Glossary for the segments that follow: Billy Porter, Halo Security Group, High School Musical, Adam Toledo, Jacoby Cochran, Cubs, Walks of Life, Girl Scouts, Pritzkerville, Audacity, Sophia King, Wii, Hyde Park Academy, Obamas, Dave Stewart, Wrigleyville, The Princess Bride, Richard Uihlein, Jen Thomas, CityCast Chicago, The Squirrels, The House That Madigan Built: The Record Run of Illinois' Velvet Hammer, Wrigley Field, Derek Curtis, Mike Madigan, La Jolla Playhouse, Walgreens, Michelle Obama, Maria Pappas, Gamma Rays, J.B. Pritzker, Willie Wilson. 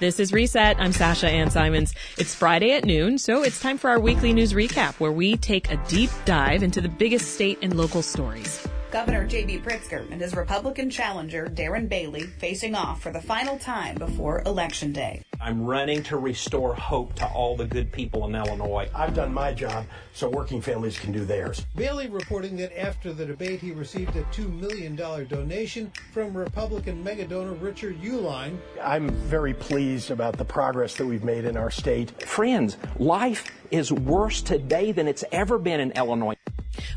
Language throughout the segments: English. This is Reset. I'm Sasha Ann Simons. It's Friday at noon, so it's time for our weekly news recap, where we take a deep dive into the biggest state and local stories. Governor J.B. Pritzker and his Republican challenger, Darren Bailey, facing off for the final time before Election Day. I'm running to restore hope to all the good people in Illinois. I've done my job, so working families can do theirs. Bailey reporting that after the debate, he received a $2 million donation from Republican megadonor Richard Uihlein. I'm very pleased about the progress that we've made in our state. Friends, life is worse today than it's ever been in Illinois.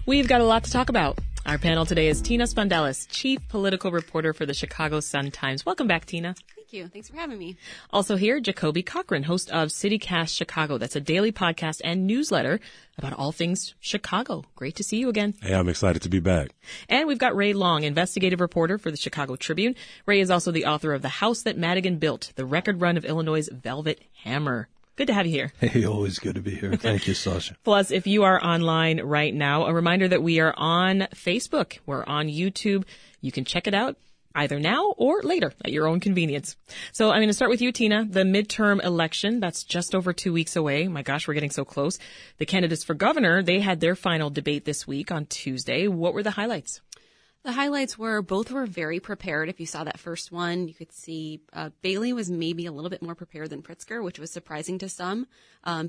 We've got a lot to talk about. Our panel today is Tina Sfondeles, chief political reporter for the Chicago Sun-Times. Welcome back, Tina. Thank you. Thanks for having me. Also here, Jacoby Cochran, host of CityCast Chicago. That's a daily podcast and newsletter about all things Chicago. Great to see you again. Hey, I'm excited to be back. And we've got Ray Long, investigative reporter for the Chicago Tribune. Ray is also the author of The House That Madigan Built: The Record Run of Illinois' Velvet Hammer. Good to have you here. Hey, always good to be here. Thank you, Sasha. Plus, if you are online right now, a reminder that we are on Facebook. We're on YouTube. You can check it out either now or later at your own convenience. So I'm going to start with you, Tina. The midterm election, that's just over 2 weeks away. My gosh, we're getting so close. The candidates for governor, they had their final debate this week on Tuesday. What were the highlights? The highlights were both were very prepared. If you saw that first one, you could see Bailey was maybe a little bit more prepared than Pritzker, which was surprising to some.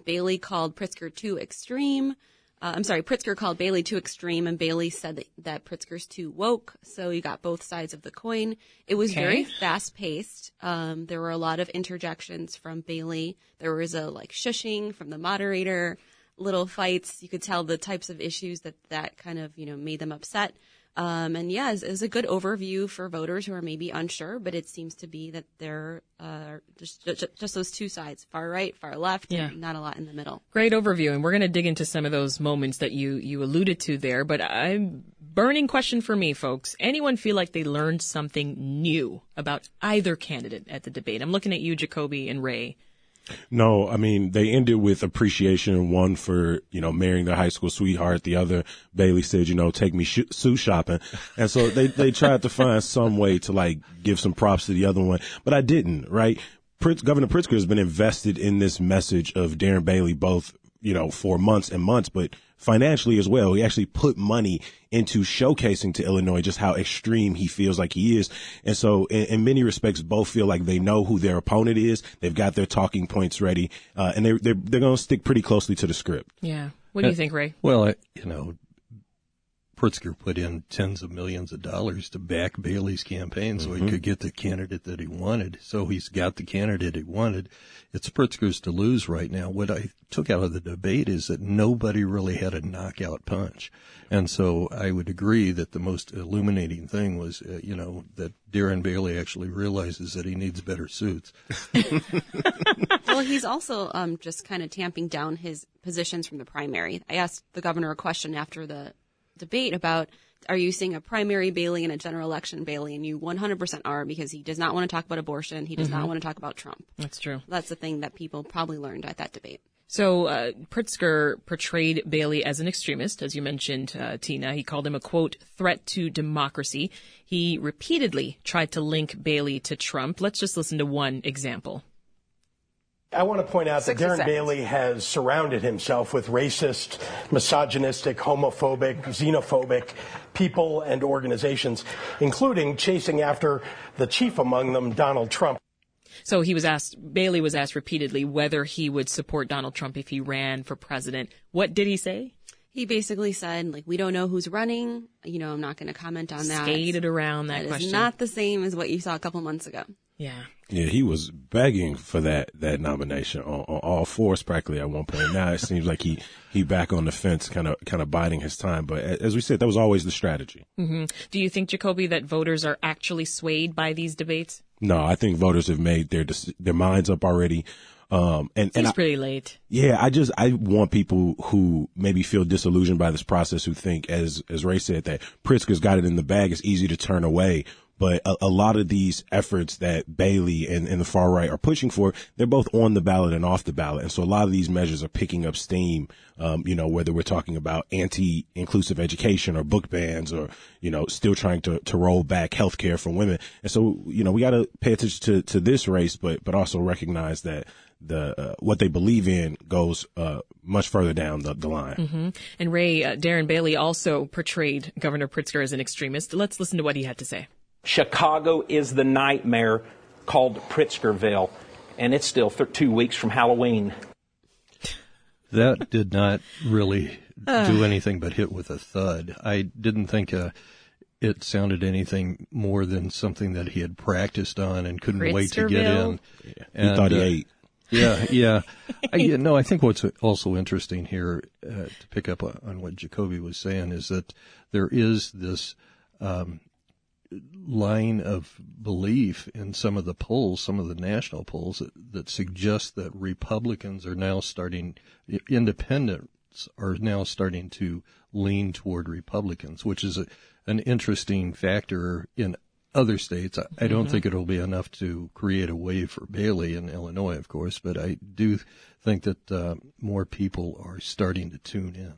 Bailey called Pritzker too extreme. Pritzker called Bailey too extreme, and Bailey said that Pritzker's too woke. So you got both sides of the coin. It was very fast-paced. There were a lot of interjections from Bailey. There was a shushing from the moderator, little fights. You could tell the types of issues that kind of made them upset. It was a good overview for voters who are maybe unsure, but it seems to be that they're just those two sides, far right, far left, and not a lot in the middle. Great overview, and we're going to dig into some of those moments that you alluded to there, but burning question for me, folks. Anyone feel like they learned something new about either candidate at the debate? I'm looking at you, Jacoby and Ray. No, I mean, they ended with appreciation, one for, marrying their high school sweetheart. The other, Bailey said, take me shoe shopping. And so they tried to find some way to give some props to the other one, but I didn't, right? Governor Pritzker has been invested in this message of Darren Bailey, both, for months and months, but financially as well. He actually put money into showcasing to Illinois just how extreme he feels like he is. And so in many respects, both feel like they know who their opponent is. They've got their talking points ready, and they're going to stick pretty closely to the script. Yeah. What do you think, Ray? Well, Pritzker put in tens of millions of dollars to back Bailey's campaign so he could get the candidate that he wanted. So he's got the candidate he wanted. It's Pritzker's to lose right now. What I took out of the debate is that nobody really had a knockout punch. And so I would agree that the most illuminating thing was, that Darren Bailey actually realizes that he needs better suits. Well, he's also just kind of tamping down his positions from the primary. I asked the governor a question after the debate about, are you seeing a primary Bailey and a general election Bailey? And you 100% are, because he does not want to talk about abortion. He does not want to talk about Trump. That's true. That's the thing that people probably learned at that debate. So Pritzker portrayed Bailey as an extremist, as you mentioned, Tina. He called him a, quote, threat to democracy. He repeatedly tried to link Bailey to Trump. Let's just listen to one example. I want to point out that Darren Bailey has surrounded himself with racist, misogynistic, homophobic, xenophobic people and organizations, including chasing after the chief among them, Donald Trump. So Bailey was asked repeatedly whether he would support Donald Trump if he ran for president. What did he say? He basically said, we don't know who's running. I'm not going to comment on that. Skated around that question. That is not the same as what you saw a couple months ago. Yeah. Yeah, he was begging for that nomination on all fours practically at one point. Now it seems like he back on the fence, kind of biding his time. But as we said, that was always the strategy. Mm-hmm. Do you think, Jacoby, that voters are actually swayed by these debates? No, I think voters have made their minds up already. It's pretty late. Yeah, I want people who maybe feel disillusioned by this process, who think, as Ray said, that Pritzker's got it in the bag. It's easy to turn away. But a lot of these efforts that Bailey and the far right are pushing for, they're both on the ballot and off the ballot. And so a lot of these measures are picking up steam, you know, whether we're talking about anti-inclusive education or book bans or, you know, still trying to roll back health care for women. And so, you know, we got to pay attention to this race, but also recognize that the what they believe in goes much further down the line. Mm-hmm. And Ray, Darren Bailey also portrayed Governor Pritzker as an extremist. Let's listen to what he had to say. Chicago is the nightmare called Pritzkerville, and it's still 2 weeks from Halloween. That did not really do anything but hit with a thud. I didn't think it sounded anything more than something that he had practiced on and couldn't wait to get in. Yeah. And, he thought he ate. Yeah. I think what's also interesting here, to pick up on what Jacoby was saying, is that there is this line of belief in some of the polls, some of the national polls, that suggest that Republicans are now starting, independents are now starting to lean toward Republicans, which is an interesting factor in other states. I don't think it'll be enough to create a wave for Bailey in Illinois, of course, but I do think that more people are starting to tune in.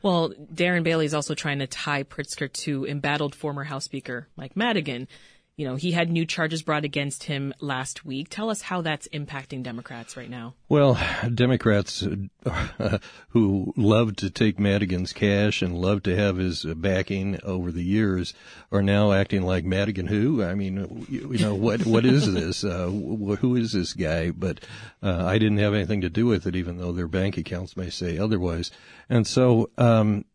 Well, Darren Bailey is also trying to tie Pritzker to embattled former House Speaker Mike Madigan. You know, he had new charges brought against him last week. Tell us how that's impacting Democrats right now. Well, Democrats who love to take Madigan's cash and love to have his backing over the years are now acting like Madigan who? I mean, you know, what is this? Who is this guy? But I didn't have anything to do with it, even though their bank accounts may say otherwise. And so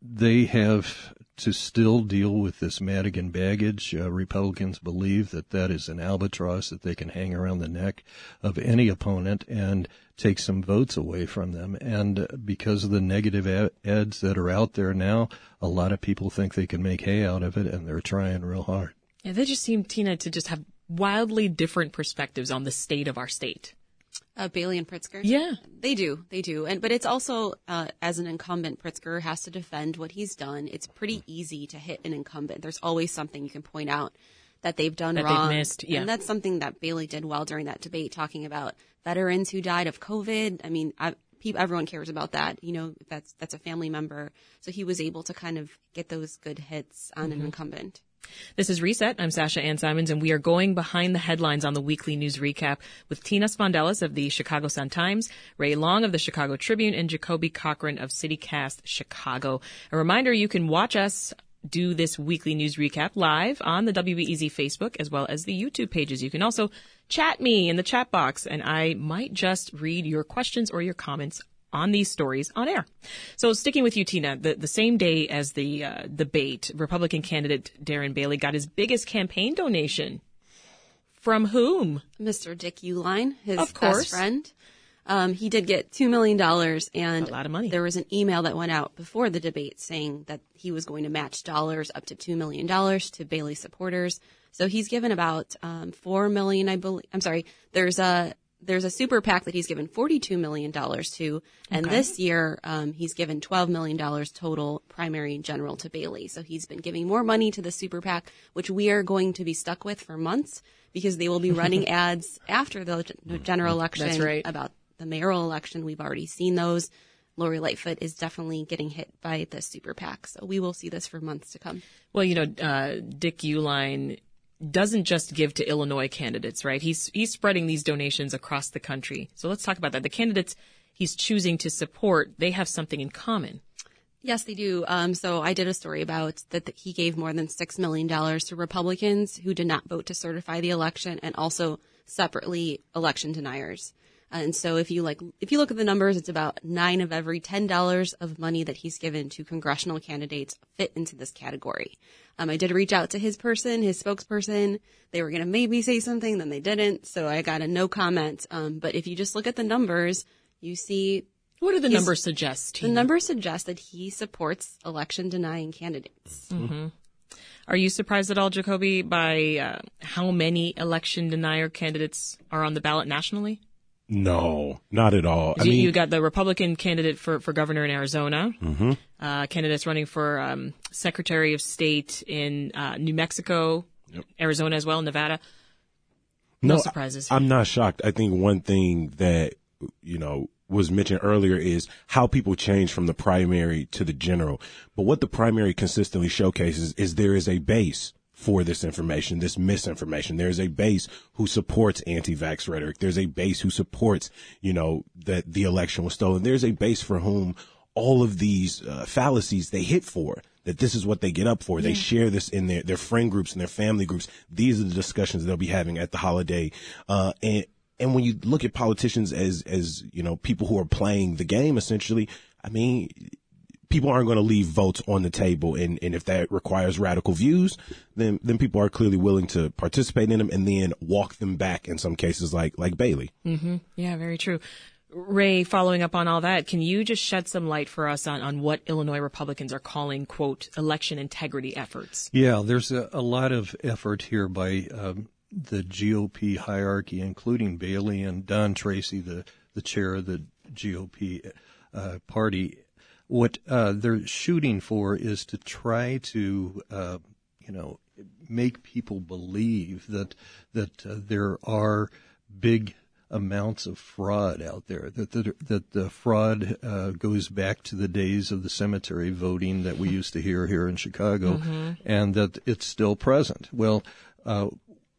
they have to still deal with this Madigan baggage. Republicans believe that is an albatross that they can hang around the neck of any opponent and take some votes away from them. And because of the negative ads that are out there now, a lot of people think they can make hay out of it, and they're trying real hard. Yeah, they just seem, Tina, to just have wildly different perspectives on the state of our state. Bailey and Pritzker? Yeah. They do. But it's also, as an incumbent, Pritzker has to defend what he's done. It's pretty easy to hit an incumbent. There's always something you can point out that they've done wrong. They've missed, yeah. And that's something that Bailey did well during that debate, talking about veterans who died of COVID. I mean, everyone cares about that. You know, that's a family member. So he was able to kind of get those good hits on an incumbent. This is Reset. I'm Sasha Ann Simons, and we are going behind the headlines on the weekly news recap with Tina Sfondeles of the Chicago Sun-Times, Ray Long of the Chicago Tribune, and Jacoby Cochran of CityCast Chicago. A reminder, you can watch us do this weekly news recap live on the WBEZ Facebook as well as the YouTube pages. You can also chat me in the chat box, and I might just read your questions or your comments on these stories on air. So sticking with you, Tina, the same day as the debate, Republican candidate Darren Bailey got his biggest campaign donation. From whom? Mr. Dick Uihlein, his best friend. He did get $2 million. And a lot of money. There was an email that went out before the debate saying that he was going to match dollars up to $2 million to Bailey supporters. So he's given about $4 million, I believe. I'm sorry. There's a super PAC that he's given $42 million to, and this year he's given $12 million total, primary and general, to Bailey. So he's been giving more money to the super PAC, which we are going to be stuck with for months because they will be running ads after the general election. That's right. About the mayoral election. We've already seen those. Lori Lightfoot is definitely getting hit by the super PAC, so we will see this for months to come. Well, you know, Dick Uihlein doesn't just give to Illinois candidates, right? He's spreading these donations across the country. So let's talk about that. The candidates he's choosing to support, they have something in common. Yes, they do. So I did a story about that he gave more than $6 million to Republicans who did not vote to certify the election, and also separately election deniers. And so if you look at the numbers, it's about 9 of every $10 of money that he's given to congressional candidates fit into this category. I did reach out to his spokesperson. They were going to maybe say something, then they didn't. So I got a no comment. But if you just look at the numbers, you see. What do the numbers suggest to you? The numbers suggest that he supports election denying candidates. Mm-hmm. Are you surprised at all, Jacoby, by how many election denier candidates are on the ballot nationally? No, not at all. I mean, you got the Republican candidate for governor in Arizona, candidates running for Secretary of State in New Mexico, Arizona as well, Nevada. No surprises. I'm not shocked. I think one thing that, you know, was mentioned earlier is how people change from the primary to the general. But what the primary consistently showcases is there is a base for this information, this misinformation. There's a base who supports anti-vax rhetoric. There's a base who supports, you know, that the election was stolen. There's a base for whom all of these fallacies they hit for, that this is what they get up for. Yeah. They share this in their friend groups and their family groups. These are the discussions they'll be having at the holiday. And when you look at politicians as, you know, people who are playing the game, essentially, I mean, people aren't going to leave votes on the table. And if that requires radical views, then people are clearly willing to participate in them and then walk them back in some cases like Bailey. Mm-hmm. Yeah, very true. Ray, following up on all that, can you just shed some light for us on what Illinois Republicans are calling, quote, election integrity efforts? Yeah, there's a lot of effort here by the GOP hierarchy, including Bailey and Don Tracy, the chair of the GOP party. What they're shooting for is to try to, you know, make people believe that there are big amounts of fraud out there, that the fraud goes back to the days of the cemetery voting that we used to hear here in Chicago, mm-hmm. and that it's still present. Well,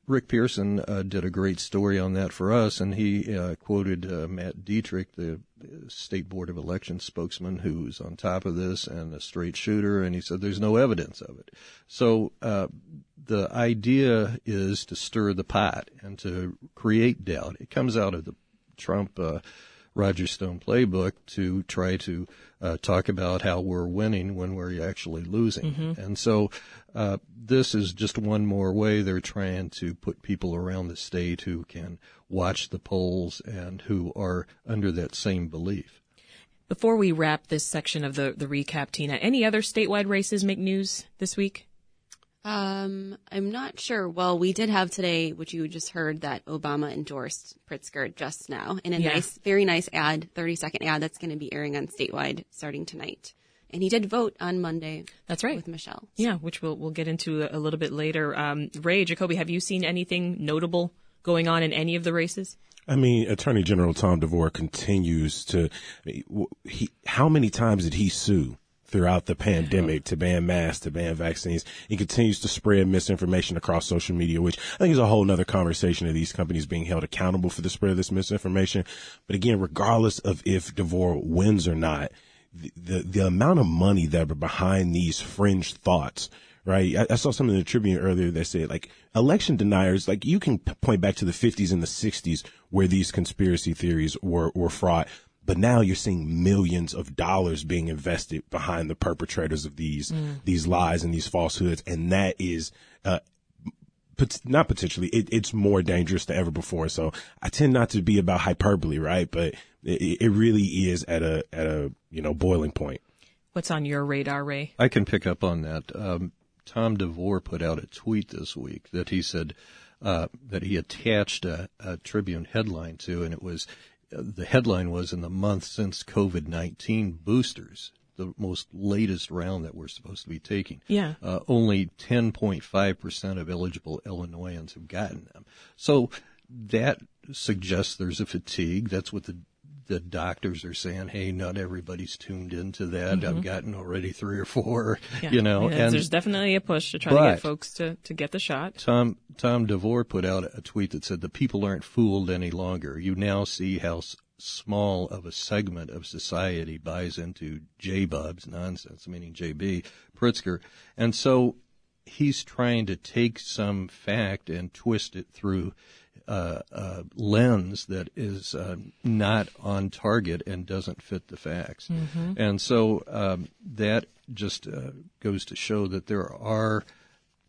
Rick Pearson did a great story on that for us, and he quoted Matt Dietrich, the State Board of Elections spokesman, who's on top of this and a straight shooter, and he said there's no evidence of it. So the idea is to stir the pot and to create doubt. It comes out of the Trump Roger Stone playbook to try to talk about how we're winning when we're actually losing. Mm-hmm. And so this is just one more way they're trying to put people around the state who can watch the polls and who are under that same belief. Before we wrap this section of the recap, Tina, any other statewide races make news this week? I'm not sure. Well, we did have today, which you just heard, that Obama endorsed Pritzker just now in a nice, very nice ad, 30-second ad that's going to be airing on statewide starting tonight. And he did vote on Monday. That's right. With Michelle. Yeah, which we'll get into a little bit later. Ray, Jacoby, have you seen anything notable going on in any of the races? I mean, Attorney General Tom DeVore continues to how many times did he sue throughout the pandemic to ban masks, to ban vaccines? It continues to spread misinformation across social media, which I think is a whole nother conversation of these companies being held accountable for the spread of this misinformation. But again, regardless of if DeVore wins or not, the amount of money that are behind these fringe thoughts, right? I saw something in the Tribune earlier that said, like, election deniers, like, you can point back to the 50s and the 60s where these conspiracy theories were fraught. But now you're seeing millions of dollars being invested behind the perpetrators of these lies and these falsehoods. And that is not potentially, it's more dangerous than ever before. So I tend not to be about hyperbole, right? But it really is at a boiling point. What's on your radar, Ray? I can pick up on that. Tom DeVore put out a tweet this week that he said that he attached a Tribune headline to, and it was, the headline was, in the month since COVID-19 boosters, the most latest round that we're supposed to be taking, only 10.5% of eligible Illinoisans have gotten them. So that suggests there's a fatigue. That's what the doctors are saying. Hey, not everybody's tuned into that. Mm-hmm. I've gotten already 3 or 4, And there's definitely a push to try to get folks to get the shot. Tom DeVore put out a tweet that said, the people aren't fooled any longer. You now see how small of a segment of society buys into J-Bob's nonsense, meaning J.B. Pritzker. And so he's trying to take some fact and twist it through lens that is not on target and doesn't fit the facts. Mm-hmm. And so that just goes to show that there are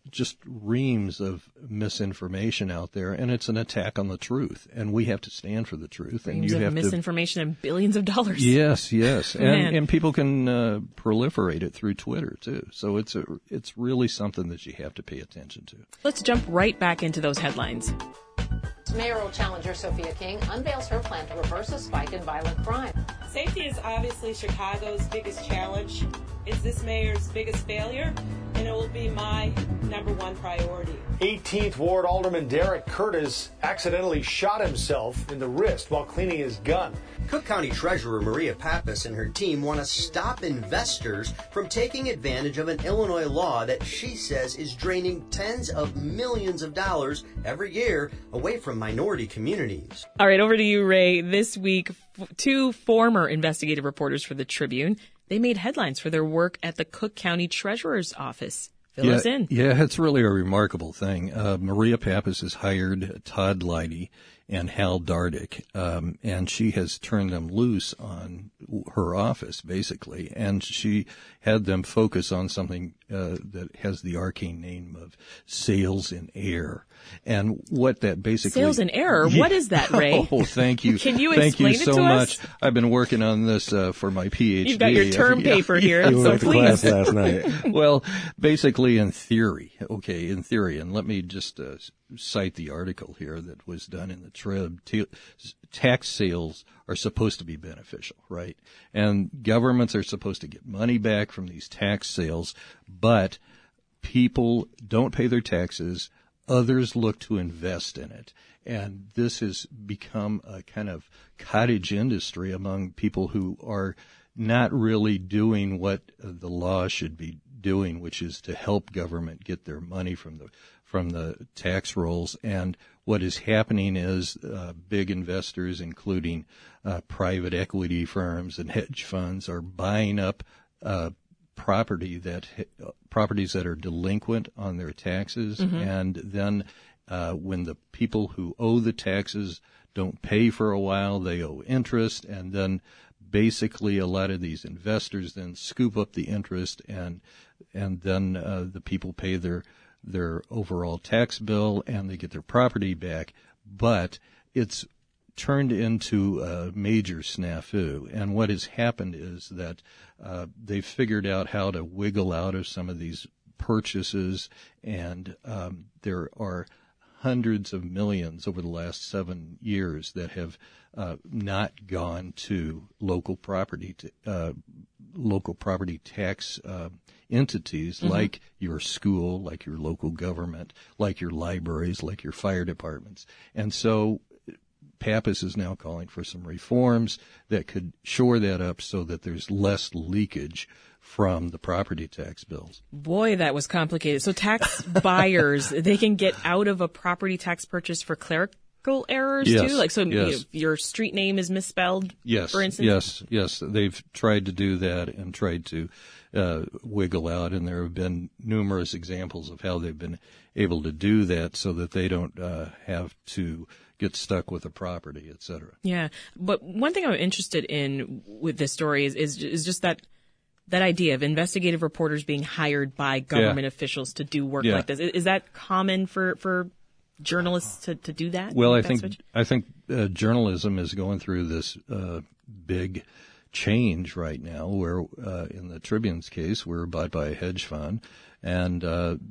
just reams of misinformation out there, and it's an attack on the truth, and we have to stand for the truth. And you have misinformation and billions of dollars. Yes. And people can proliferate it through Twitter too. So it's really something that you have to pay attention to. Let's jump right back into those headlines. Mayoral challenger Sophia King unveils her plan to reverse a spike in violent crime. Safety is obviously Chicago's biggest challenge. It's this mayor's biggest failure, and it will be my number one priority. 18th Ward Alderman Derek Curtis accidentally shot himself in the wrist while cleaning his gun. Cook County Treasurer Maria Pappas and her team want to stop investors from taking advantage of an Illinois law that she says is draining tens of millions of dollars every year away from minority communities. All right, over to you, Ray. This week, two former investigative reporters for the Tribune, they made headlines for their work at the Cook County Treasurer's office. Fill us in. Yeah, it's really a remarkable thing. Maria Pappas has hired Todd Lighty and Hal Dardick, and she has turned them loose on her office, basically. And she had them focus on something that has the arcane name of sales in air. And what that basically... Sales in error? Yeah. What is that, Ray? Oh, thank you. Can you explain it to us? Thank you so much. I've been working on this for my PhD. You've got your term paper here, so please. Last night. Well, basically in theory. Okay, in theory. And let me just... cite the article here that was done in the Trib. Tax sales are supposed to be beneficial, right? And governments are supposed to get money back from these tax sales, but people don't pay their taxes. Others look to invest in it. And this has become a kind of cottage industry among people who are not really doing what the law should be doing, which is to help government get their money from the tax rolls. And what is happening is big investors, including private equity firms and hedge funds, are buying up properties that are delinquent on their taxes. Mm-hmm. And then when the people who owe the taxes don't pay for a while, they owe interest. And then basically a lot of these investors then scoop up the interest, and then the people pay their overall tax bill, and they get their property back. But it's turned into a major snafu. And what has happened is that they've figured out how to wiggle out of some of these purchases, and there are hundreds of millions over the last 7 years that have not gone to local property tax entities. Mm-hmm. Like your school, like your local government, like your libraries, like your fire departments. And so Pappas is now calling for some reforms that could shore that up so that there's less leakage from the property tax bills. Boy, that was complicated. So tax buyers, they can get out of a property tax purchase for clerical errors, yes, too? Like, so yes. Your street name is misspelled, yes, for instance? Yes. They've tried to do that and tried to wiggle out, and there have been numerous examples of how they've been able to do that so that they don't have to get stuck with a property, et cetera. Yeah. But one thing I'm interested in with this story is just that idea of investigative reporters being hired by government officials to do work like this. Is that common for journalists to do that? Well, I think journalism is going through this big change right now, where in the Tribune's case, we were bought by a hedge fund, and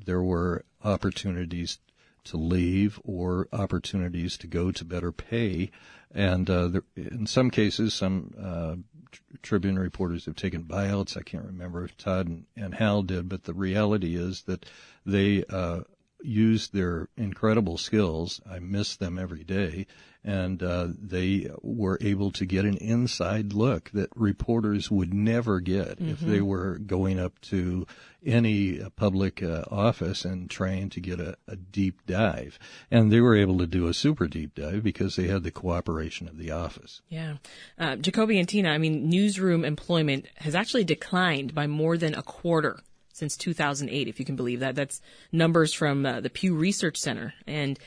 there were opportunities to leave or opportunities to go to better pay. And in some cases, some Tribune reporters have taken buyouts. I can't remember if Todd and Hal did, but the reality is that they used their incredible skills. I miss them every day. And they were able to get an inside look that reporters would never get, mm-hmm, if they were going up to any public office and trying to get a deep dive. And they were able to do a super deep dive because they had the cooperation of the office. Yeah. Jacoby and Tina, newsroom employment has actually declined by more than a quarter since 2008, if you can believe that. That's numbers from the Pew Research Center. And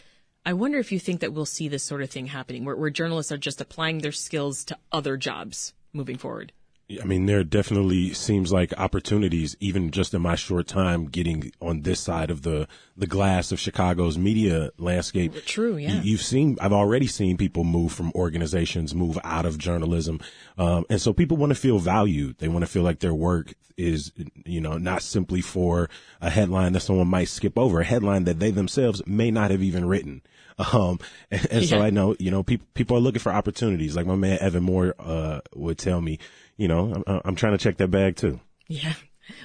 I wonder if you think that we'll see this sort of thing happening, where journalists are just applying their skills to other jobs moving forward. There definitely seems like opportunities, even just in my short time getting on this side of the glass of Chicago's media landscape. True, yeah. I've already seen people move from organizations, move out of journalism. And so people want to feel valued. They want to feel like their work is, not simply for a headline that someone might skip over, a headline that they themselves may not have even written. So I know, people are looking for opportunities. Like my man Evan Moore would tell me, I'm trying to check that bag too. Yeah.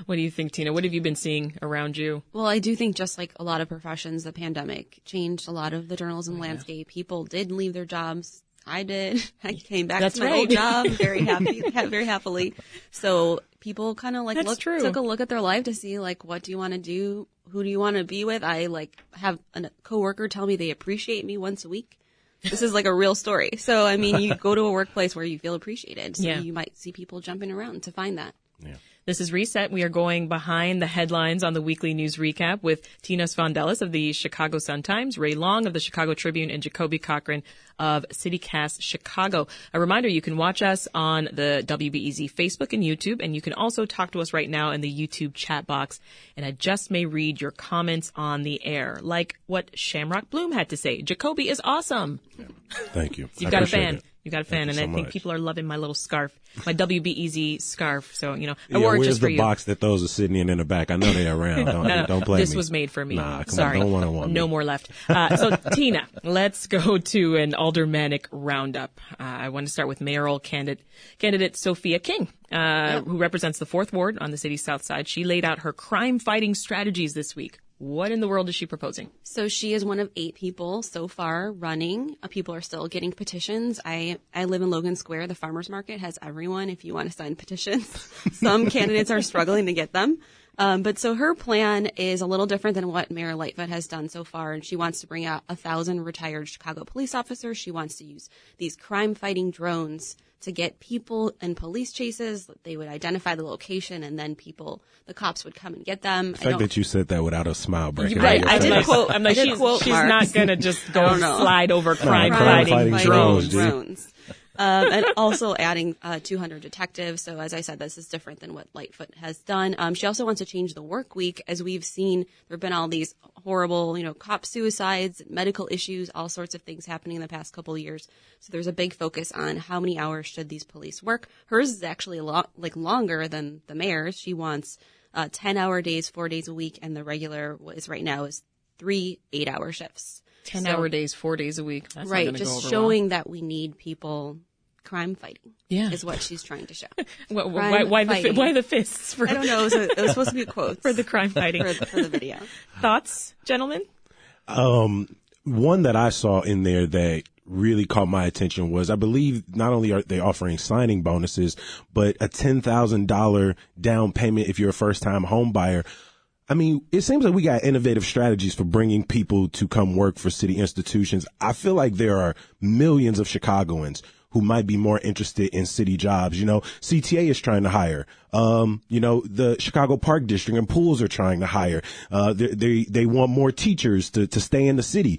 What do you think, Tina? What have you been seeing around you? Well, I do think just like a lot of professions, the pandemic changed a lot of the journalism landscape. People did leave their jobs. I did. I came back to my old job very happily. So people kind of like took a look at their life to see like, what do you want to do? Who do you want to be with? I like have a coworker tell me they appreciate me once a week. This is like a real story. So, I mean, you go to a workplace where you feel appreciated. So you might see people jumping around to find that. Yeah. This is Reset. We are going behind the headlines on the weekly news recap with Tina Sfondeles of the Chicago Sun-Times, Ray Long of the Chicago Tribune, and Jacoby Cochran of CityCast Chicago. A reminder, you can watch us on the WBEZ Facebook and YouTube, and you can also talk to us right now in the YouTube chat box. And I just may read your comments on the air, like what Shamrock Bloom had to say. Jacoby is awesome. Yeah. Thank you. You've got a fan, and I think people are loving my little scarf, my WBEZ scarf. So, you know, I wore it just for you. Where's the box that those are sitting in the back? I know they're around. Don't blame me. This was made for me. Nah, come on. Don't want no more left. So, Tina, let's go to an aldermanic roundup. I want to start with mayoral candidate Sophia King, who represents the 4th Ward on the city's south side. She laid out her crime-fighting strategies this week. What in the world is she proposing? So she is one of 8 people so far running. People are still getting petitions. I live in Logan Square. The farmers market has everyone if you want to sign petitions. Some candidates are struggling to get them. But so her plan is a little different than what Mayor Lightfoot has done so far. And she wants to bring out 1,000 retired Chicago police officers. She wants to use these crime-fighting drones to get people in police chases. They would identify the location, and then the cops would come and get them. It's like that you said that without a smile breaking. Right, I did quote. I'm like, she's not going to just go slide over crime-fighting drones. And also adding 200 detectives. So as I said, this is different than what Lightfoot has done. She also wants to change the work week. As we've seen, there have been all these horrible, cop suicides, medical issues, all sorts of things happening in the past couple of years. So there's a big focus on how many hours should these police work. Hers is actually a lot longer than the mayor's. She wants 10-hour days, 4 days a week, and the regular is right now is 3 8-hour shifts. 10-hour days, 4 days a week. That's right, just showing that we need people. Crime fighting is what she's trying to show. Why the fists? I don't know. It was supposed to be quotes. For the crime fighting. For the video. Thoughts, gentlemen? One that I saw in there that really caught my attention was, I believe not only are they offering signing bonuses, but a $10,000 down payment if you're a first-time home buyer. I mean, it seems like we got innovative strategies for bringing people to come work for city institutions. I feel like there are millions of Chicagoans who might be more interested in city jobs. CTA is trying to hire. The Chicago Park District and pools are trying to hire. They want more teachers to stay in the city.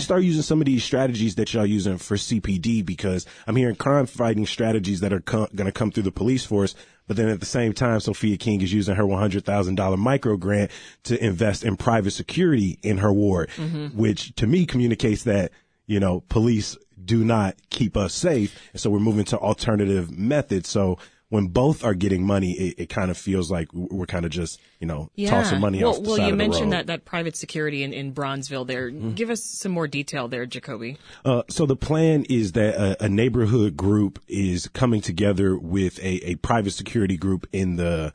Start using some of these strategies that y'all using for CPD, because I'm hearing crime fighting strategies that are going to come through the police force. But then at the same time, Sophia King is using her $100,000 micro grant to invest in private security in her ward, which to me communicates that, police do not keep us safe. And so we're moving to alternative methods. So when both are getting money, it kind of feels like we're kind of just, tossing money off the side of the road. Well, you mentioned that private security in Bronzeville there. Mm-hmm. Give us some more detail there, Jacoby. So the plan is that a neighborhood group is coming together with a private security group in the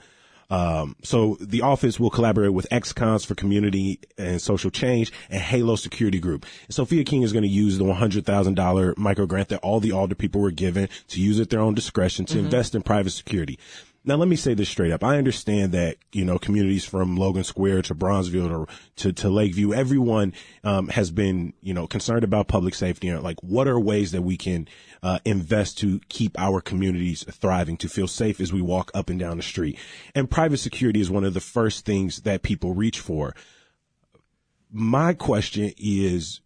so the office will collaborate with XCons for community and social change and Halo Security Group. And Sophia King is going to use the $100,000 micro grant that all the Alder people were given to use at their own discretion to invest in private security. Now, let me say this straight up. I understand that, communities from Logan Square to Bronzeville to Lakeview, everyone has been, concerned about public safety. Like, what are ways that we can invest to keep our communities thriving, to feel safe as we walk up and down the street? And private security is one of the first things that people reach for. My question is,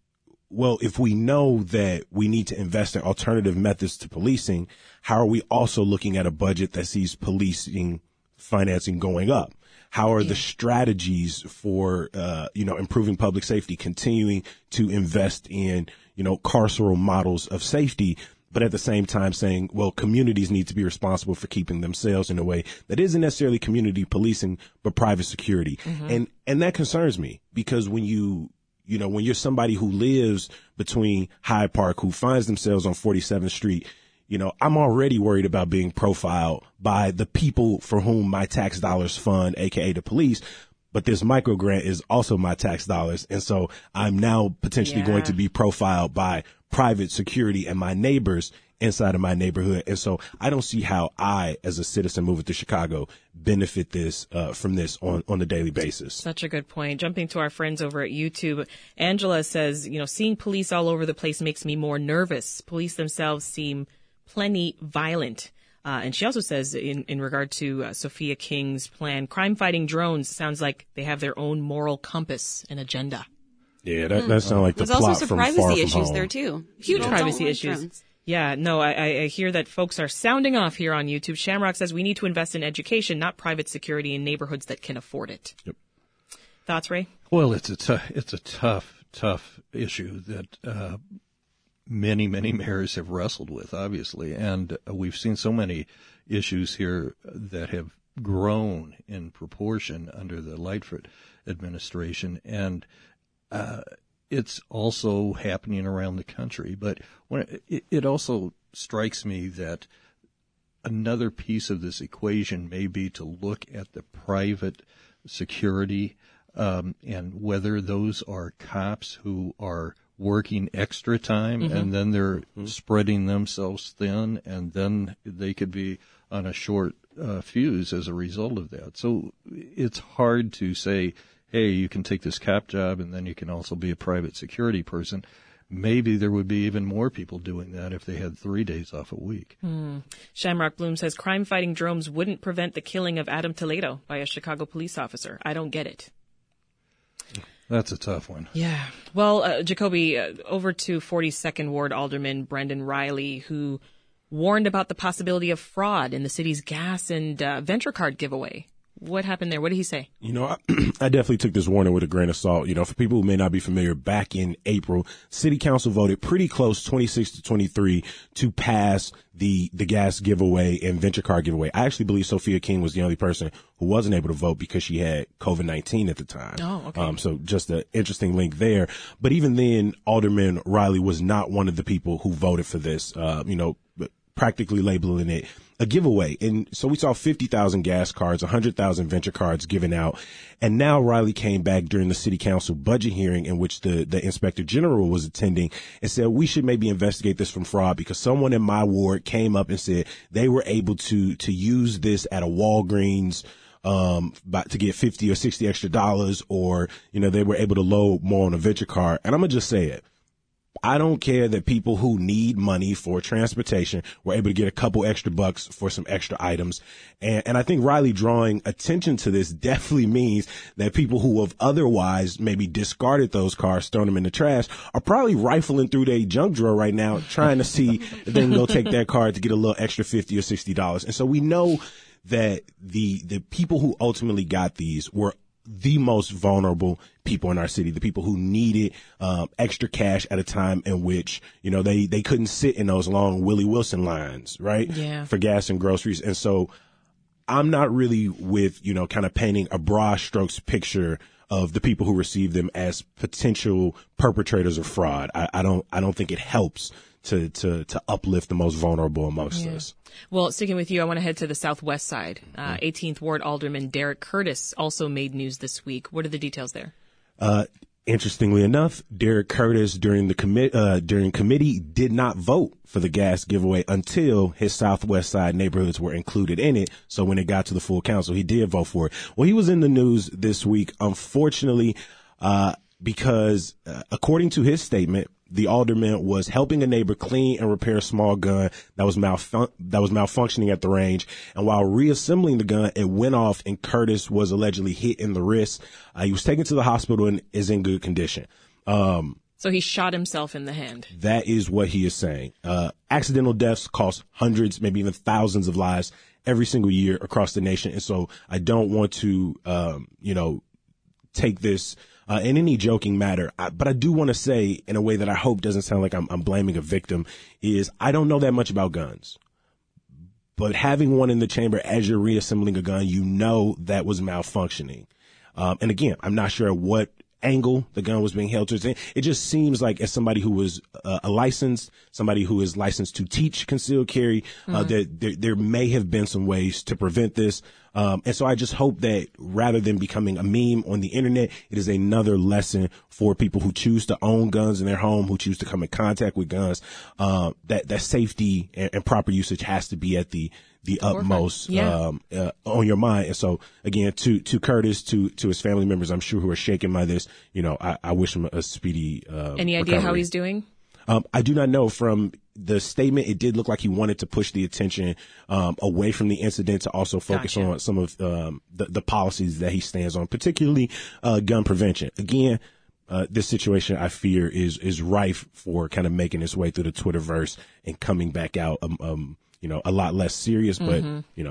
well, if we know that we need to invest in alternative methods to policing, how are we also looking at a budget that sees policing financing going up? How are the strategies for, improving public safety, continuing to invest in, carceral models of safety, but at the same time saying, well, communities need to be responsible for keeping themselves in a way that isn't necessarily community policing, but private security. And that concerns me, because when you're somebody who lives between Hyde Park, who finds themselves on 47th Street, You know, I'm already worried about being profiled by the people for whom my tax dollars fund, aka the police. But this micro grant is also my tax dollars. And so I'm now potentially going to be profiled by private security and my neighbors inside of my neighborhood. And so I don't see how I, as a citizen moving to Chicago, benefit this from this on a daily basis. Such a good point. Jumping to our friends over at YouTube, Angela says, you know, seeing police all over the place makes me more nervous. Police themselves seem plenty violent. And she also says in regard to Sophia King's plan, crime-fighting drones sounds like they have their own moral compass and agenda. Yeah, that sounds like the plot from Far From Home. There's also some privacy issues there, too. Huge privacy issues. Drones. Yeah, no, I hear that folks are sounding off here on YouTube. Shamrock says we need to invest in education, not private security in neighborhoods that can afford it. Yep. Thoughts, Ray? Well, it's a tough issue that many mayors have wrestled with, obviously. And we've seen so many issues here that have grown in proportion under the Lightfoot administration. And it's also happening around the country. But when it also strikes me that another piece of this equation may be to look at the private security and whether those are cops who are working extra time and then they're spreading themselves thin, and then they could be on a short fuse as a result of that. So it's hard to say, hey, you can take this cop job and then you can also be a private security person. Maybe there would be even more people doing that if they had 3 days off a week. Shamrock Bloom says crime-fighting drones wouldn't prevent the killing of Adam Toledo by a Chicago police officer. I don't get it. That's a tough one. Yeah. Well, Jacoby, over to 42nd Ward Alderman Brendan Riley, who warned about the possibility of fraud in the city's gas and venture card giveaway. What happened there? What did he say? You know, I definitely took this warning with a grain of salt. You know, for people who may not be familiar, back in April, City Council voted pretty close, 26-23, to pass the gas giveaway and venture card giveaway. I actually believe Sophia King was the only person who wasn't able to vote because she had COVID-19 at the time. Oh, okay. So just an interesting link there. But even then, Alderman Riley was not one of the people who voted for this, you know, practically labeling it a giveaway. And so we saw 50,000 gas cards, 100,000 venture cards given out. And now Riley came back during the city council budget hearing in which the inspector general was attending and said, we should maybe investigate this from fraud because someone in my ward came up and said they were able to use this at a Walgreens, to get $50 or $60 extra dollars, or, you know, they were able to load more on a venture card. And I'm going to just say it. I don't care that people who need money for transportation were able to get a couple extra bucks for some extra items. And I think Riley drawing attention to this definitely means that people who have otherwise maybe discarded those cars, thrown them in the trash, are probably rifling through their junk drawer right now trying to see if they can go take that card to get a little extra $50 or $60. And so we know that the people who ultimately got these were the most vulnerable people in our city, the people who needed extra cash at a time in which, you know, they couldn't sit in those long Willie Wilson lines, right? Yeah. For gas and groceries. And so I'm not really with, you know, kind of painting a broad strokes picture of the people who receive them as potential perpetrators of fraud. I don't think it helps to uplift the most vulnerable amongst us. Well, sticking with you, I want to head to the southwest side. 18th Ward Alderman Derek Curtis also made news this week. What are the details there? Interestingly enough, Derek Curtis during the committee did not vote for the gas giveaway until his southwest side neighborhoods were included in it. So when it got to the full council, he did vote for it. Well, he was in the news this week, unfortunately, because according to his statement, the alderman was helping a neighbor clean and repair a small gun that was malfunctioning at the range. And while reassembling the gun, it went off and Curtis was allegedly hit in the wrist. He was taken to the hospital and is in good condition. So he shot himself in the hand. That is what he is saying. Accidental deaths cost hundreds, maybe even thousands of lives every single year across the nation. And so I don't want to, you know, take this in any joking matter, but I do want to say in a way that I hope doesn't sound like I'm blaming a victim is I don't know that much about guns, but having one in the chamber as you're reassembling a gun, you know, that was malfunctioning. And again, I'm not sure what angle the gun was being held to his hand. It just seems like, as somebody who was licensed to teach concealed carry, there may have been some ways to prevent this. And so I just hope that rather than becoming a meme on the internet, it is another lesson for people who choose to own guns in their home, who choose to come in contact with guns, that safety and proper usage has to be at the utmost, on your mind. And so again, to Curtis, to his family members, I'm sure, who are shaken by this, I wish him a speedy, any idea recovery. How he's doing? I do not know. From the statement, it did look like he wanted to push the attention away from the incident to also focus on some of the policies that he stands on, particularly gun prevention. Again, this situation, I fear, is rife for kind of making its way through the Twitterverse and coming back out, a lot less serious. But,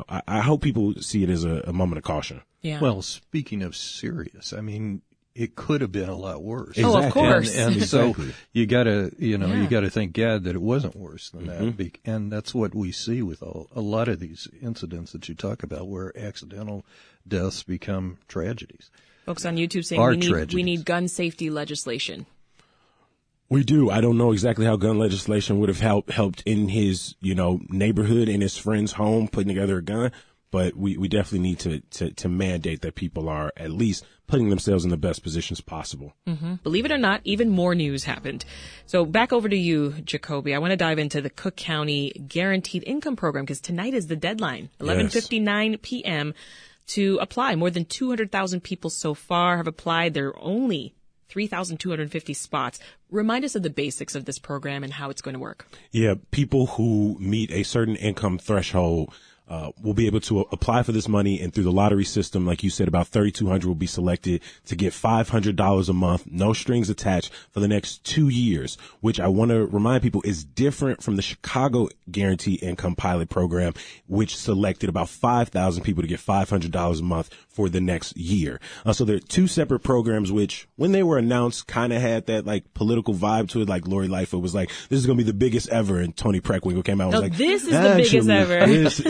I hope people see it as a moment of caution. Yeah. Well, speaking of serious, I mean, it could have been a lot worse. Exactly. Oh, of course. And so you gotta, you gotta thank God that it wasn't worse than that. And that's what we see with a lot of these incidents that you talk about, where accidental deaths become tragedies. Folks on YouTube saying we need gun safety legislation. We do. I don't know exactly how gun legislation would have helped in his, neighborhood, in his friend's home, putting together a gun. But we definitely need to mandate that people are at least putting themselves in the best positions possible. Mm-hmm. Believe it or not, even more news happened. So back over to you, Jacoby. I want to dive into the Cook County Guaranteed Income Program, because tonight is the deadline, 11:59 p.m., to apply. More than 200,000 people so far have applied. There are only 3,250 spots. Remind us of the basics of this program and how it's going to work. Yeah, people who meet a certain income threshold will be able to apply for this money, and through the lottery system, like you said, about 3,200 will be selected to get $500 a month, no strings attached, for the next 2 years, which I want to remind people is different from the Chicago Guaranteed Income Pilot Program, which selected about 5,000 people to get $500 a month for the next year. So there are two separate programs, which when they were announced kind of had that like political vibe to it. Like Lori Lightfoot was like, this is going to be the biggest ever. And Tony Preckwinkle came out and was like, this is the biggest ever. This is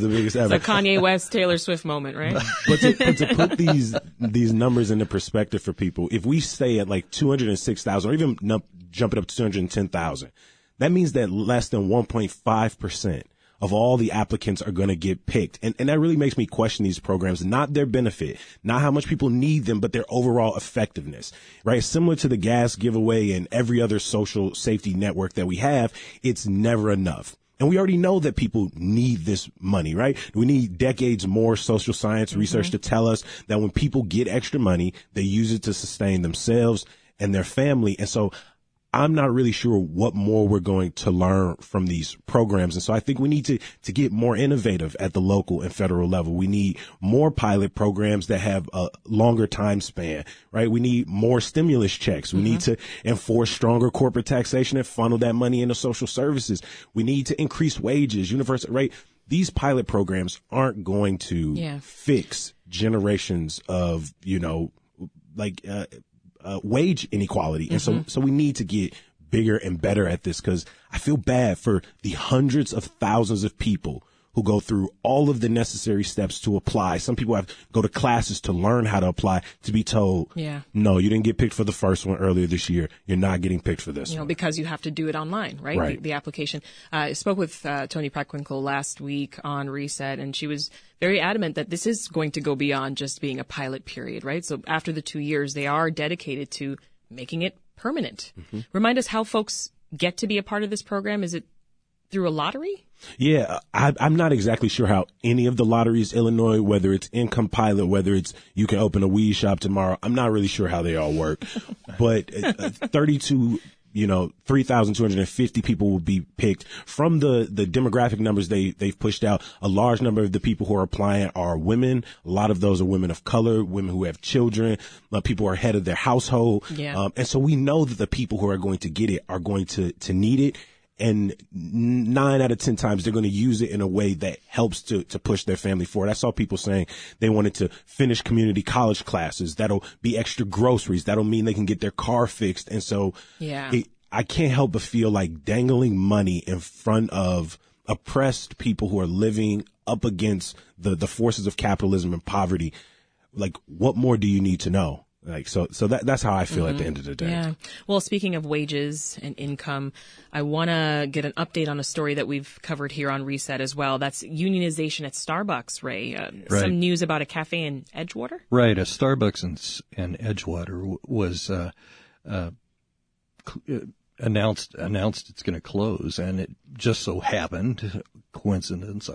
the biggest ever. It's a Kanye West, Taylor Swift moment, right? But to put these numbers into perspective for people, if we stay at like 206,000 or even jump it up to 210,000, that means that less than 1.5% of all the applicants are going to get picked. And that really makes me question these programs, not their benefit, not how much people need them, but their overall effectiveness, right? Similar to the gas giveaway and every other social safety network that we have, it's never enough. And we already know that people need this money, right? We need decades more social science research to tell us that when people get extra money, they use it to sustain themselves and their family. And so I'm not really sure what more we're going to learn from these programs. And so I think we need to get more innovative at the local and federal level. We need more pilot programs that have a longer time span, right? We need more stimulus checks. We need to enforce stronger corporate taxation and funnel that money into social services. We need to increase wages, universal, right? These pilot programs aren't going to fix generations of, wage inequality. And so we need to get bigger and better at this, because I feel bad for the hundreds of thousands of people who go through all of the necessary steps to apply. Some people have to go to classes to learn how to apply, to be told, no, you didn't get picked for the first one earlier this year. You're not getting picked for this one. Because you have to do it online, right? The application. I spoke with Tony Preckwinkle last week on Reset, and she was very adamant that this is going to go beyond just being a pilot period, right? So after the 2 years, they are dedicated to making it permanent. Remind us how folks get to be a part of this program. Is it through a lottery? Yeah, I'm not exactly sure how any of the lotteries, Illinois, whether it's Income Pilot, whether it's you can open a weed shop tomorrow, I'm not really sure how they all work. But 3,250 people will be picked from the demographic numbers they've pushed out. A large number of the people who are applying are women. A lot of those are women of color, women who have children, people who are head of their household. Yeah. And so we know that the people who are going to get it are going to need it. And 9 out of 10 times, they're going to use it in a way that helps to push their family forward. I saw people saying they wanted to finish community college classes. That'll be extra groceries. That'll mean they can get their car fixed. And so I can't help but feel like dangling money in front of oppressed people who are living up against the forces of capitalism and poverty. Like, what more do you need to know? Like, so that's how I feel at the end of the day. Yeah. Well, speaking of wages and income, I want to get an update on a story that we've covered here on Reset as well. That's unionization at Starbucks, Ray. Right. Some news about a cafe in Edgewater? Right. A Starbucks in Edgewater was announced it's going to close, and it just so happened, coincidence,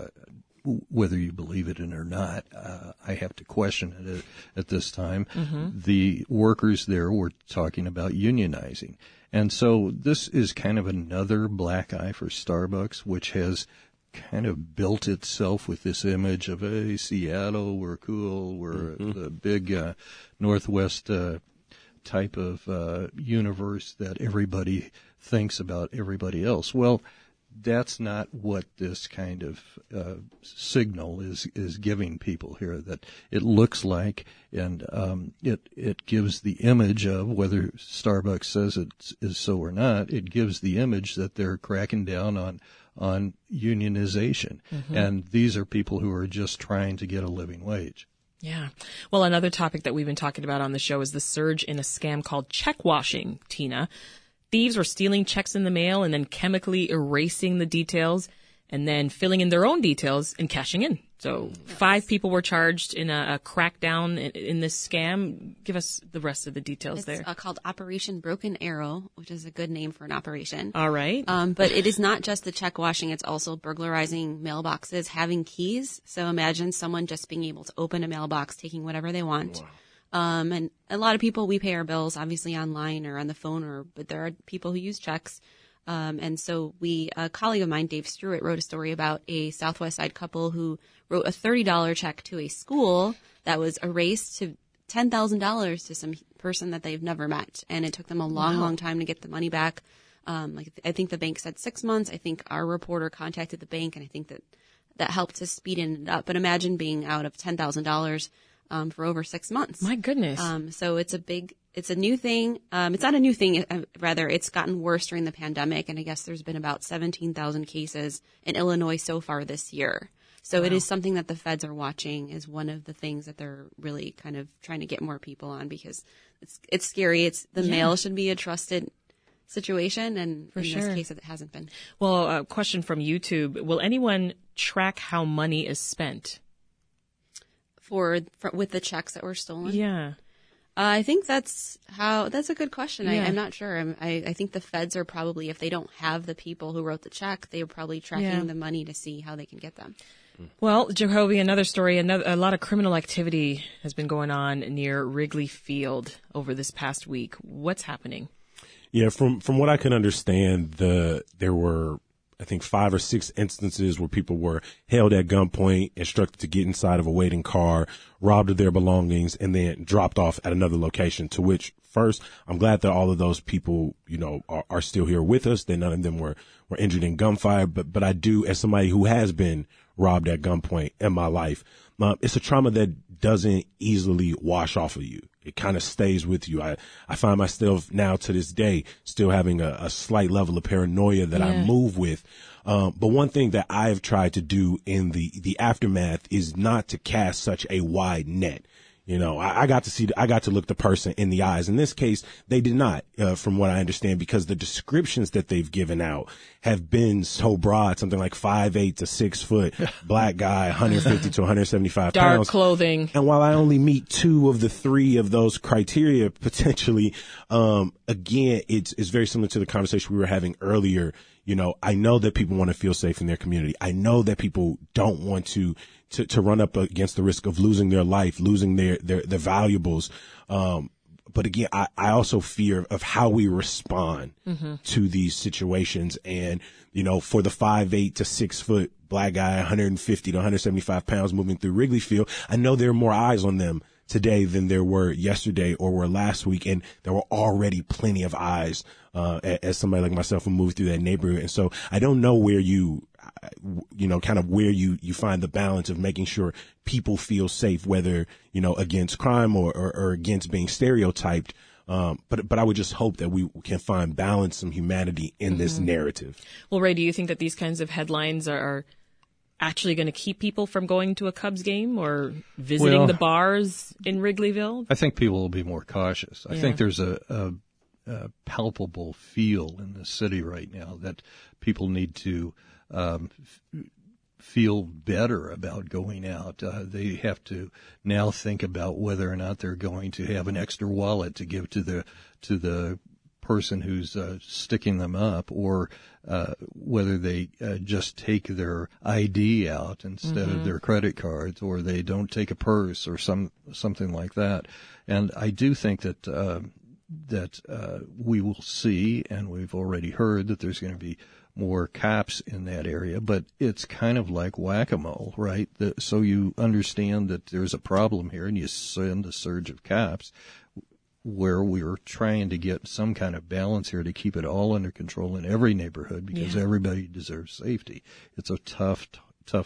whether you believe it in or not, I have to question it at this time. Mm-hmm. The workers there were talking about unionizing. And so this is kind of another black eye for Starbucks, which has kind of built itself with this image of, hey, Seattle, we're cool, we're the big Northwest type of universe that everybody thinks about everybody else. Well, that's not what this kind of signal is giving people here, that it looks like, and it gives the image of, whether Starbucks says it is so or not, it gives the image that they're cracking down on unionization. Mm-hmm. And these are people who are just trying to get a living wage. Yeah. Well, another topic that we've been talking about on the show is the surge in a scam called check washing, Tina. Thieves were stealing checks in the mail and then chemically erasing the details and then filling in their own details and cashing in. So five people were charged in a crackdown in this scam. Give us the rest of the details there. It's called Operation Broken Arrow, which is a good name for an operation. All right. But it is not just the check washing. It's also burglarizing mailboxes, having keys. So imagine someone just being able to open a mailbox, taking whatever they want. Wow. And a lot of people, we pay our bills obviously online or on the phone, but there are people who use checks. And so a colleague of mine, Dave Stewart, wrote a story about a Southwest Side couple who wrote a $30 check to a school that was erased to $10,000 to some person that they've never met. And it took them a long, long time to get the money back. I think the bank said 6 months. I think our reporter contacted the bank, and I think that helped to speed it up. But imagine being out of $10,000. For over 6 months. My goodness. So it's a new thing. It's not a new thing, rather. It's gotten worse during the pandemic. And I guess there's been about 17,000 cases in Illinois so far this year. So it is something that the feds are watching, is one of the things that they're really kind of trying to get more people on, because it's scary. It's the mail should be a trusted situation. And this case, it hasn't been. Well, a question from YouTube. Will anyone track how money is spent? With the checks that were stolen? Yeah. I think that's a good question. Yeah. I'm not sure. I think the feds are probably, if they don't have the people who wrote the check, they're probably tracking the money to see how they can get them. Well, Jacoby, another story, a lot of criminal activity has been going on near Wrigley Field over this past week. What's happening? Yeah, from what I can understand, there were, I think, 5 or 6 instances where people were held at gunpoint, instructed to get inside of a waiting car, robbed of their belongings, and then dropped off at another location, to which, first, I'm glad that all of those people, are still here with us, that none of them were injured in gunfire. But I do, as somebody who has been robbed at gunpoint in my life, it's a trauma that doesn't easily wash off of you. It kind of stays with you. I find myself now to this day still having a slight level of paranoia that I move with. But one thing that I've tried to do in the aftermath is not to cast such a wide net. I got to look the person in the eyes. In this case, they did not, from what I understand, because the descriptions that they've given out have been so broad, something like 5'8" to 6 foot, black guy, 150 to 175 pounds. Dark clothing. And while I only meet 2 of the 3 of those criteria, potentially, again, it's very similar to the conversation we were having earlier. I know that people want to feel safe in their community. I know that people don't want to run up against the risk of losing their life, losing their valuables. But again, I also fear of how we respond to these situations. And, for the 5'8" to 6 foot black guy, 150 to 175 pounds moving through Wrigley Field, I know there are more eyes on them today than there were yesterday or were last week. And there were already plenty of eyes, as somebody like myself who moved through that neighborhood. And so I don't know where you find the balance of making sure people feel safe, whether, against crime or against being stereotyped. But I would just hope that we can find balance and humanity in this narrative. Well, Ray, do you think that these kinds of headlines are actually going to keep people from going to a Cubs game or visiting the bars in Wrigleyville? I think people will be more cautious. Yeah. I think there's a palpable feel in the city right now that people need to feel better about going out. They have to now think about whether or not they're going to have an extra wallet to give to the person who's sticking them up, or whether they just take their ID out instead of their credit cards, or they don't take a purse or something like that. And I do think that we will see, and we've already heard that there's going to be more cops in that area, but it's kind of like whack-a-mole, right? So you understand that there's a problem here, and you send a surge of cops, where we were trying to get some kind of balance here to keep it all under control in every neighborhood, because everybody deserves safety. It's a tough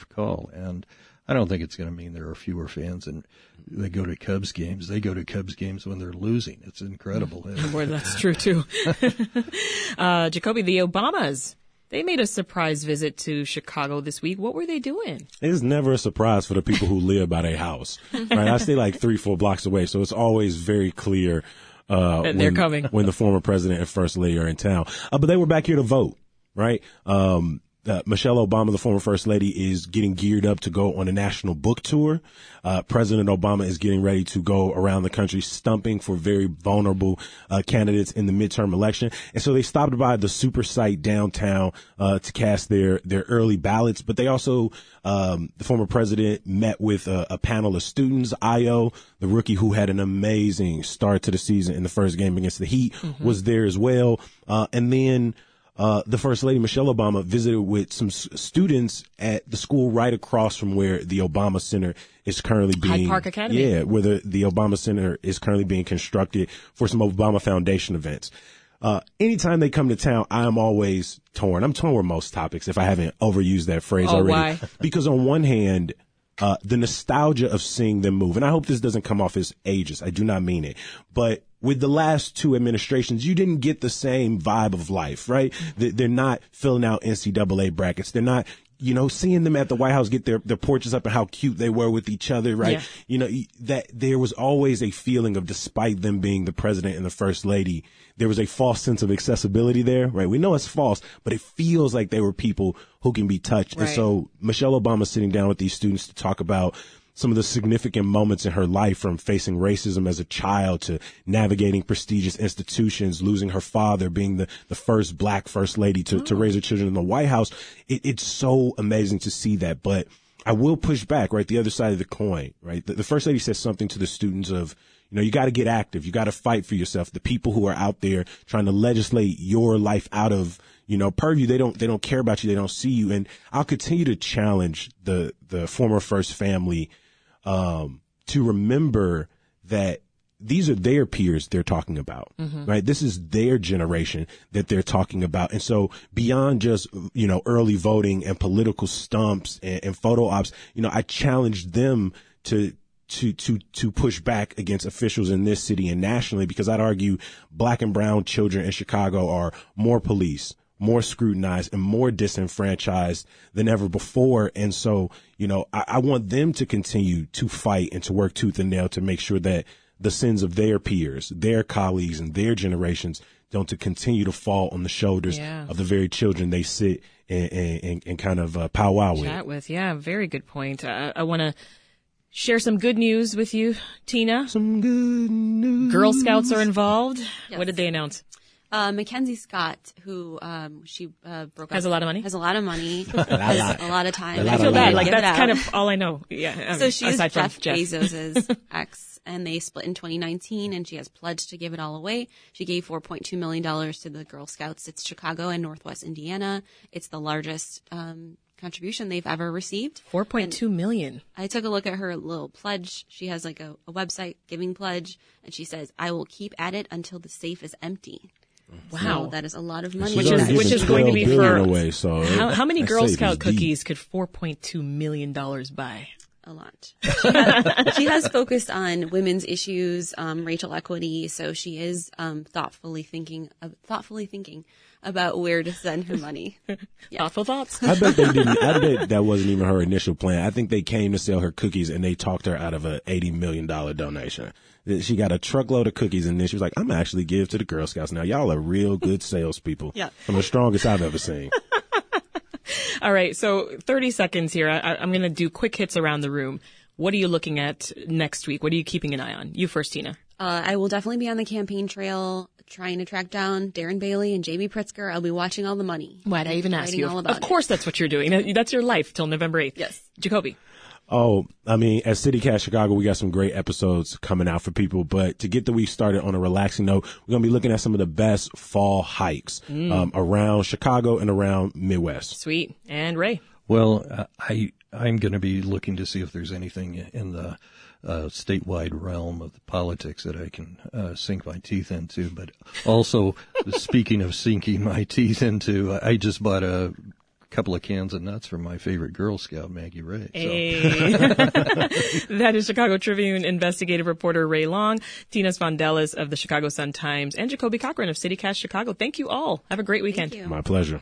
call, and I don't think it's going to mean there are fewer fans, and they go to Cubs games. They go to Cubs games when they're losing. It's incredible. Boy, that's true, too. Jacoby, the Obamas, they made a surprise visit to Chicago this week. What were they doing? It's never a surprise for the people who live by their house. Right? I stay like 3-4 blocks away, so it's always very clear that they're coming when the former president and first lady are in town. But they were back here to vote, right? Michelle Obama, the former first lady, is getting geared up to go on a national book tour. President Obama is getting ready to go around the country stumping for very vulnerable candidates in the midterm election. And so they stopped by the super site downtown to cast their early ballots. But they also, the former president met with a panel of students. Io, the rookie who had an amazing start to the season in the first game against the Heat, was there as well. And then the First Lady, Michelle Obama, visited with some students at the school right across from where the Obama Center is currently being... Hyde Park Academy. Yeah, where the Obama Center is currently being constructed for some Obama Foundation events. Anytime they come to town, I am always torn. I'm torn with most topics, if I haven't overused that phrase already. Why? Because on one hand... the nostalgia of seeing them move. And I hope this doesn't come off as ageist. I do not mean it. But with the last two administrations, you didn't get the same vibe of life, right? They're not filling out NCAA brackets. They're not, seeing them at the White House get their portraits up and how cute they were with each other, right? Yeah. That there was always a feeling of, despite them being the president and the first lady, there was a false sense of accessibility there, right? We know it's false, but it feels like they were people who can be touched. Right. And so Michelle Obama sitting down with these students to talk about some of the significant moments in her life, from facing racism as a child to navigating prestigious institutions, losing her father, being the first black first lady to raise her children in the White House. It's so amazing to see that. But I will push back, right? The other side of the coin, right? The first lady says something to the students of, you got to get active. You got to fight for yourself. The people who are out there trying to legislate your life out of, purview, they don't care about you. They don't see you. And I'll continue to challenge the former first family to remember that these are their peers they're talking about, right? This is their generation that they're talking about. And so beyond just, early voting and political stumps and photo ops, I challenged them to push back against officials in this city and nationally, because I'd argue black and brown children in Chicago are more policed, more scrutinized, and more disenfranchised than ever before. And so, I want them to continue to fight and to work tooth and nail to make sure that the sins of their peers, their colleagues, and their generations don't to continue to fall on the shoulders of the very children they sit and kind of powwow with. Chat with. Yeah, very good point. I want to share some good news with you, Tina. Some good news. Girl Scouts are involved. Yes. What did they announce? Mackenzie Scott, who she broke up. Has a lot of money. Has a lot of money. A lot of time. I feel bad. Like, that's kind of all I know. Yeah. So she's Jeff Bezos's ex, and they split in 2019, and she has pledged to give it all away. She gave $4.2 million to the Girl Scouts. It's Chicago and Northwest Indiana. It's the largest contribution they've ever received. 4.2 million. I took a look at her little pledge. She has like a website, Giving Pledge, and she says, "I will keep at it until the safe is empty." Wow, so that is a lot of money. Which is going to be for away, so how many Girl Scout cookies could $4.2 million buy? A lot. She has focused on women's issues, racial equity. So she is thoughtfully thinking about where to send her money. Yeah. Thoughtful thoughts. I bet they didn't. I bet that wasn't even her initial plan. I think they came to sell her cookies and they talked her out of a $80 million donation. She got a truckload of cookies and then she was like, I'm going to actually give to the Girl Scouts. Now, y'all are real good salespeople. Yeah. I'm the strongest I've ever seen. All right. So 30 seconds here. I'm going to do quick hits around the room. What are you looking at next week? What are you keeping an eye on? You first, Tina. I will definitely be on the campaign trail trying to track down Darren Bailey and J.B. Pritzker. I'll be watching all the money. Why'd I even ask you? Of course that's what you're doing. That's your life till November 8th. Yes. Jacoby. Oh, I mean, at CityCast Chicago, we got some great episodes coming out for people. But to get the week started on a relaxing note, we're going to be looking at some of the best fall hikes around Chicago and around Midwest. Sweet. And Ray. Well, I'm going to be looking to see if there's anything in the statewide realm of the politics that I can sink my teeth into. But also, speaking of sinking my teeth into, I just bought a couple of cans of nuts from my favorite Girl Scout, Maggie Ray. So. Hey. That is Chicago Tribune investigative reporter Ray Long, Tina Sfondeles of the Chicago Sun-Times, and Jacoby Cochran of CityCast Chicago. Thank you all. Have a great weekend. My pleasure.